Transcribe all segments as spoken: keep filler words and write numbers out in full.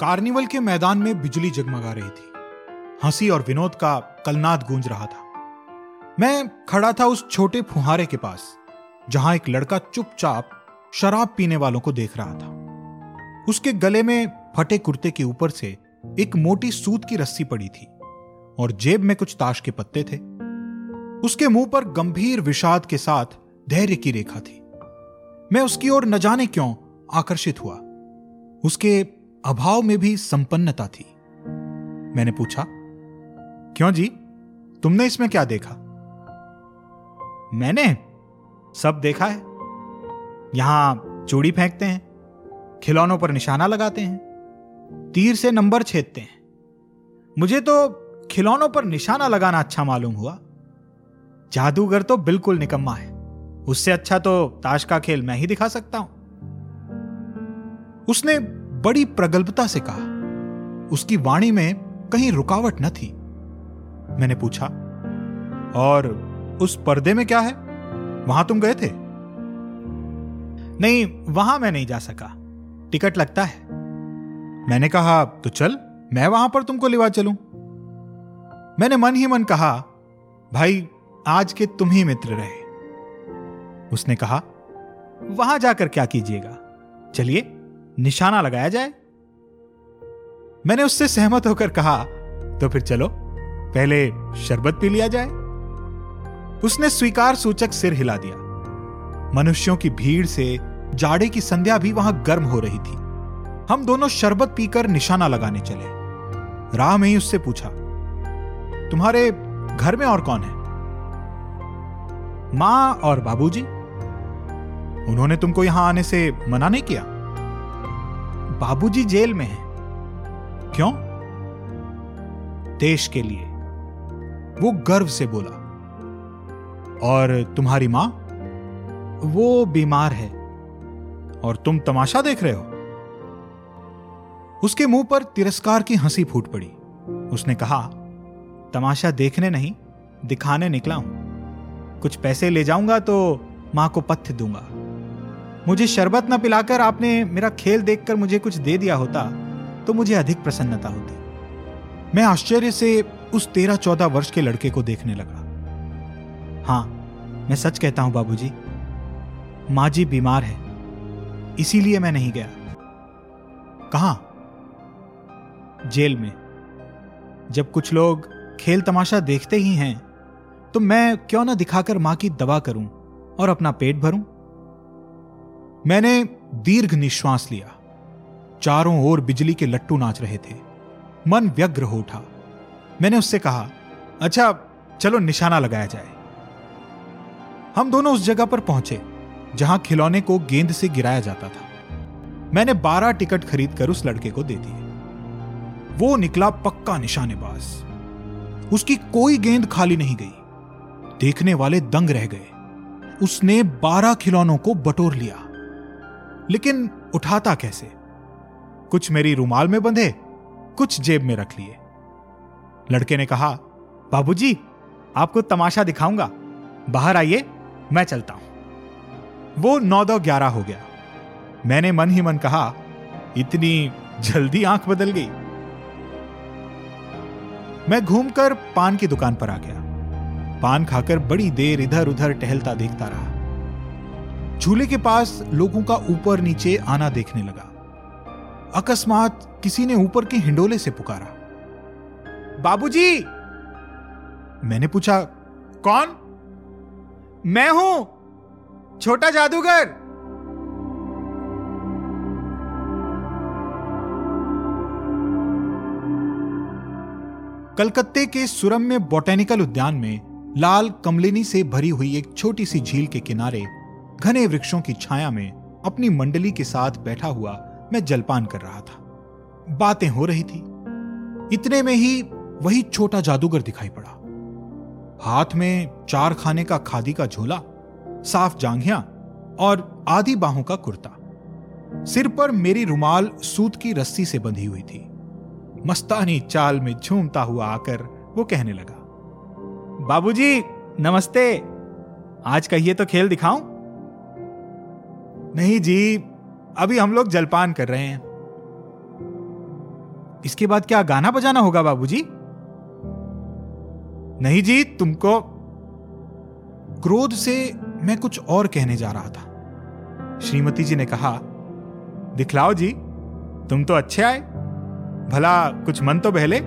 Carnival के मैदान में बिजली जगमगा रही थी। हंसी और विनोद का कलनाद गूंज रहा था। मैं खड़ा था उस छोटे फुहारे के पास जहां एक लड़का चुपचाप शराब पीने वालों को देख रहा था। उसके गले में फटे कुर्ते के ऊपर से एक मोटी सूत की रस्सी पड़ी थी और जेब में कुछ ताश के पत्ते थे। उसके मुंह पर गंभीर विषाद के साथ धैर्य की रेखा थी। मैं उसकी ओर न जाने क्यों आकर्षित हुआ। उसके अभाव में भी संपन्नता थी। मैंने पूछा, क्यों जी, तुमने इसमें क्या देखा? मैंने सब देखा है। यहां चूड़ी फेंकते हैं, खिलौनों पर निशाना लगाते हैं, तीर से नंबर छेदते हैं। मुझे तो खिलौनों पर निशाना लगाना अच्छा मालूम हुआ। जादूगर तो बिल्कुल निकम्मा है, उससे अच्छा तो ताश का खेल मैं ही दिखा सकता हूं। उसने बड़ी प्रगल्भता से कहा। उसकी वाणी में कहीं रुकावट न थी। मैंने पूछा, और उस पर्दे में क्या है? वहां तुम गए थे? नहीं, वहां मैं नहीं जा सका, टिकट लगता है। मैंने कहा, तो चल मैं वहां पर तुमको लिवा चलूं। मैंने मन ही मन कहा, भाई आज के तुम ही मित्र रहे। उसने कहा, वहां जाकर क्या कीजिएगा, चलिए निशाना लगाया जाए। मैंने उससे सहमत होकर कहा, तो फिर चलो पहले शरबत पी लिया जाए। उसने स्वीकार सूचक सिर हिला दिया। मनुष्यों की भीड़ से जाड़े की संध्या भी वहां गर्म हो रही थी। हम दोनों शरबत पीकर निशाना लगाने चले। राह में ही उससे पूछा, तुम्हारे घर में और कौन है? मां और बाबूजी। उन्होंने तुमको यहां आने से मना नहीं किया? बाबूजी जेल में हैं। क्यों? देश के लिए, वो गर्व से बोला। और तुम्हारी मां? वो बीमार है। और तुम तमाशा देख रहे हो? उसके मुंह पर तिरस्कार की हंसी फूट पड़ी। उसने कहा, तमाशा देखने नहीं, दिखाने निकला हूं। कुछ पैसे ले जाऊंगा तो मां को पथ्य दूंगा। मुझे शरबत न पिलाकर आपने मेरा खेल देखकर मुझे कुछ दे दिया होता तो मुझे अधिक प्रसन्नता होती। मैं आश्चर्य से उस तेरह चौदह वर्ष के लड़के को देखने लगा। हां, मैं सच कहता हूं बाबूजी, मां जी बीमार है, इसीलिए मैं नहीं गया। कहां? जेल में। जब कुछ लोग खेल तमाशा देखते ही हैं तो मैं क्यों ना दिखाकर मां की दवा करूं और अपना पेट भरूं। मैंने दीर्घ निश्वास लिया। चारों ओर बिजली के लट्टू नाच रहे थे। मन व्यग्र हो उठा। मैंने उससे कहा, अच्छा चलो निशाना लगाया जाए। हम दोनों उस जगह पर पहुंचे जहां खिलौने को गेंद से गिराया जाता था। मैंने बारह टिकट खरीदकर उस लड़के को दे दिए। वो निकला पक्का निशानेबाज। उसकी कोई गेंद खाली नहीं गई। देखने वाले दंग रह गए। उसने बारह खिलौनों को बटोर लिया, लेकिन उठाता कैसे? कुछ मेरी रुमाल में बंधे, कुछ जेब में रख लिए। लड़के ने कहा, बाबूजी, आपको तमाशा दिखाऊंगा, बाहर आइए, मैं चलता हूं। वो नौ दो ग्यारह हो गया। मैंने मन ही मन कहा, इतनी जल्दी आंख बदल गई। मैं घूमकर पान की दुकान पर आ गया। पान खाकर बड़ी देर इधर उधर टहलता देखता रहा। झूले के पास लोगों का ऊपर नीचे आना देखने लगा। अकस्मात किसी ने ऊपर के हिंडोले से पुकारा, बाबूजी। मैंने पूछा, कौन? मैं हूं, छोटा जादूगर। कलकत्ते के सुरम में बॉटेनिकल उद्यान में लाल कमलिनी से भरी हुई एक छोटी सी झील के किनारे घने वृक्षों की छाया में अपनी मंडली के साथ बैठा हुआ मैं जलपान कर रहा था। बातें हो रही थी। इतने में ही वही छोटा जादूगर दिखाई पड़ा। हाथ में चार खाने का खादी का झोला, साफ जांघियां और आधी बाहों का कुर्ता। सिर पर मेरी रुमाल सूत की रस्सी से बंधी हुई थी। मस्तानी चाल में झूमता हुआ आकर वो कहने लगा, बाबूजी नमस्ते, आज कहिए तो खेल दिखाऊं? नहीं जी, अभी हम लोग जलपान कर रहे हैं। इसके बाद क्या गाना बजाना होगा बाबूजी? नहीं जी, तुमको। क्रोध से मैं कुछ और कहने जा रहा था। श्रीमती जी ने कहा, दिखलाओ जी, तुम तो अच्छे आए, भला कुछ मन तो बहले।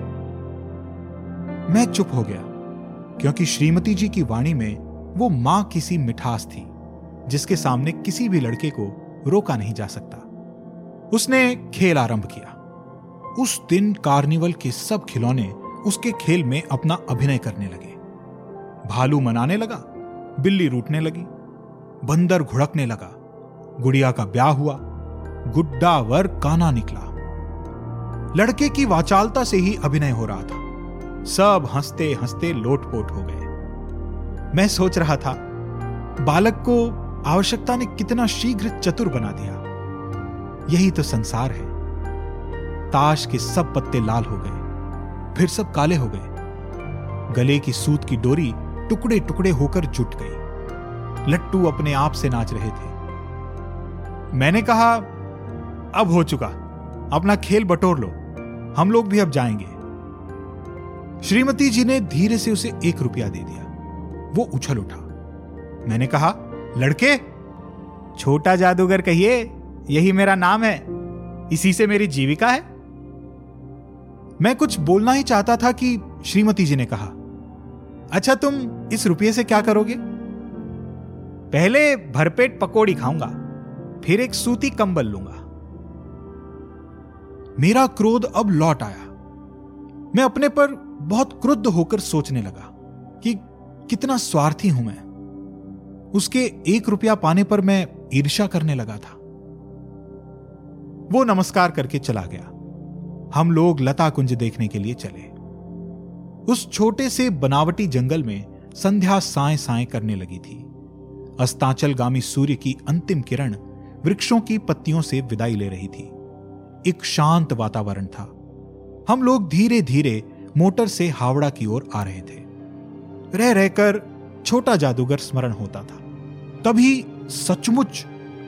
मैं चुप हो गया, क्योंकि श्रीमती जी की वाणी में वो मां किसी मिठास थी जिसके सामने किसी भी लड़के को रोका नहीं जा सकता। उसने खेल आरंभ किया। उस दिन कार्निवल के सब खिलौने उसके खेल में अपना अभिनय करने लगे। भालू मनाने लगा, बिल्ली रूठने लगी, बंदर घुड़कने लगा, गुड़िया का ब्याह हुआ, गुड्डावर काना निकला। लड़के की वाचालता से ही अभिनय हो रहा था। सब हंसते हंसते लोटपोट हो गए। मैं सोच रहा था, बालक को आवश्यकता ने कितना शीघ्र चतुर बना दिया। यही तो संसार है। ताश के सब पत्ते लाल हो गए, फिर सब काले हो गए। गले की सूत की डोरी टुकड़े टुकड़े होकर जुट गई। लट्टू अपने आप से नाच रहे थे। मैंने कहा, अब हो चुका, अपना खेल बटोर लो, हम लोग भी अब जाएंगे। श्रीमती जी ने धीरे से उसे एक रुपया दे दिया। वो उछल उठा। मैंने कहा, लड़के, छोटा जादूगर कहिए, यही मेरा नाम है, इसी से मेरी जीविका है। मैं कुछ बोलना ही चाहता था कि श्रीमती जी ने कहा, अच्छा तुम इस रुपये से क्या करोगे? पहले भरपेट पकोड़ी खाऊंगा, फिर एक सूती कंबल लूंगा। मेरा क्रोध अब लौट आया। मैं अपने पर बहुत क्रुद्ध होकर सोचने लगा कि कितना स्वार्थी हूं मैं। उसके एक रुपया पाने पर मैं ईर्ष्या करने लगा था। वो नमस्कार करके चला गया। हम लोग लता कुंज देखने के लिए चले। उस छोटे से बनावटी जंगल में संध्या साए साए करने लगी थी। अस्तांचलगामी सूर्य की अंतिम किरण वृक्षों की पत्तियों से विदाई ले रही थी। एक शांत वातावरण था। हम लोग धीरे धीरे मोटर से हावड़ा की ओर आ रहे थे। रह रहकर छोटा जादूगर स्मरण होता था। तभी सचमुच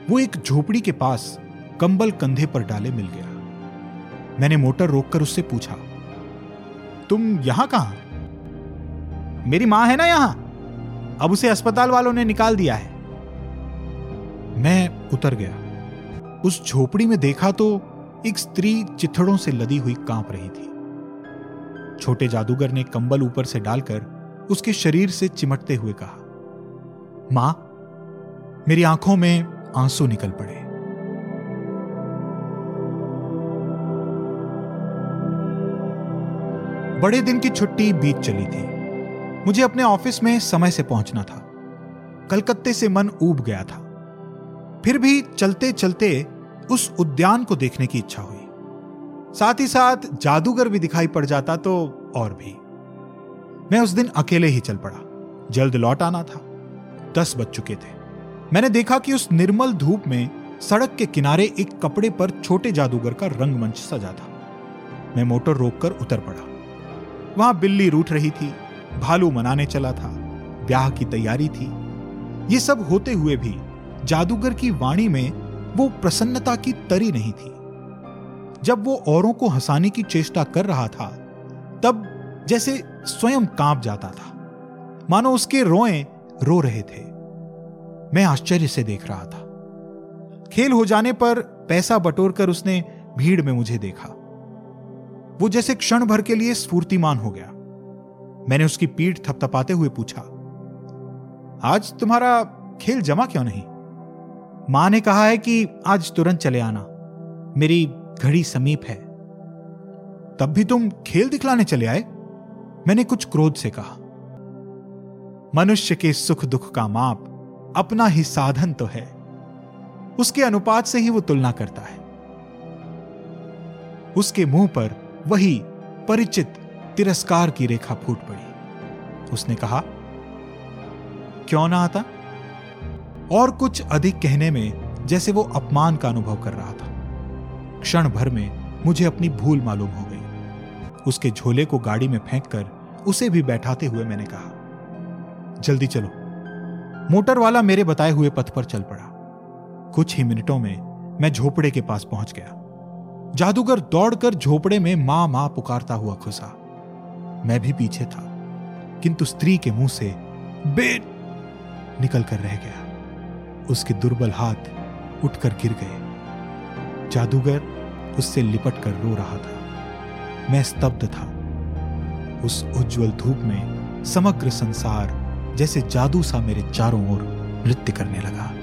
वो एक झोपड़ी के पास कंबल कंधे पर डाले मिल गया। मैंने मोटर रोककर उससे पूछा, तुम यहां कहां? मेरी मां है ना यहां, अब उसे अस्पताल वालों ने निकाल दिया है। मैं उतर गया। उस झोपड़ी में देखा तो एक स्त्री चिथड़ों से लदी हुई कांप रही थी। छोटे जादूगर ने कंबल ऊपर से डालकर उसके शरीर से चिमटते हुए कहा, मां। मेरी आंखों में आंसू निकल पड़े। बड़े दिन की छुट्टी बीत चली थी। मुझे अपने ऑफिस में समय से पहुंचना था। कलकत्ते से मन ऊब गया था। फिर भी चलते चलते उस उद्यान को देखने की इच्छा हुई। साथ ही साथ जादूगर भी दिखाई पड़ जाता तो और भी। मैं उस दिन अकेले ही चल पड़ा। जल्द लौट आना था। दस बज चुके थे। मैंने देखा कि उस निर्मल धूप में सड़क के किनारे एक कपड़े पर छोटे जादूगर का रंगमंच सजा था। मैं मोटर रोककर उतर पड़ा। वहां बिल्ली रूठ रही थी, भालू मनाने चला था, ब्याह की तैयारी थी। ये सब होते हुए भी जादूगर की वाणी में वो प्रसन्नता की तरी नहीं थी। जब वो औरों को हंसाने की चेष्टा कर रहा था, तब जैसे स्वयं कांप जाता था, मानो उसके रोएं रो रहे थे। मैं आश्चर्य से देख रहा था। खेल हो जाने पर पैसा बटोरकर उसने भीड़ में मुझे देखा। वो जैसे क्षण भर के लिए स्फूर्तिमान हो गया। मैंने उसकी पीठ थपथपाते हुए पूछा, आज तुम्हारा खेल जमा क्यों नहीं? मां ने कहा है कि आज तुरंत चले आना, मेरी घड़ी समीप है। तब भी तुम खेल दिखलाने चले आए? मैंने कुछ क्रोध से कहा। मनुष्य के सुख दुख का माप अपना ही साधन तो है, उसके अनुपात से ही वो तुलना करता है। उसके मुंह पर वही परिचित तिरस्कार की रेखा फूट पड़ी। उसने कहा, क्यों ना आता? और कुछ अधिक कहने में जैसे वो अपमान का अनुभव कर रहा था। क्षण भर में मुझे अपनी भूल मालूम हो गई। उसके झोले को गाड़ी में फेंककर उसे भी बैठाते हुए मैंने कहा, जल्दी चलो। मोटर वाला मेरे बताए हुए पथ पर चल पड़ा। कुछ ही मिनटों में मैं झोपड़े के पास पहुंच गया। जादूगर दौड़कर झोपड़े में मां मां पुकारता हुआ घुसा। मैं भी पीछे था, किंतु स्त्री के मुंह से बेट निकल कर रह गया। उसके दुर्बल हाथ उठकर गिर गए। जादूगर उससे लिपट कर रो रहा था। मैं स्तब्ध था। उस उज्जवल धूप में समग्र संसार जैसे जादू सा मेरे चारों ओर नृत्य करने लगा।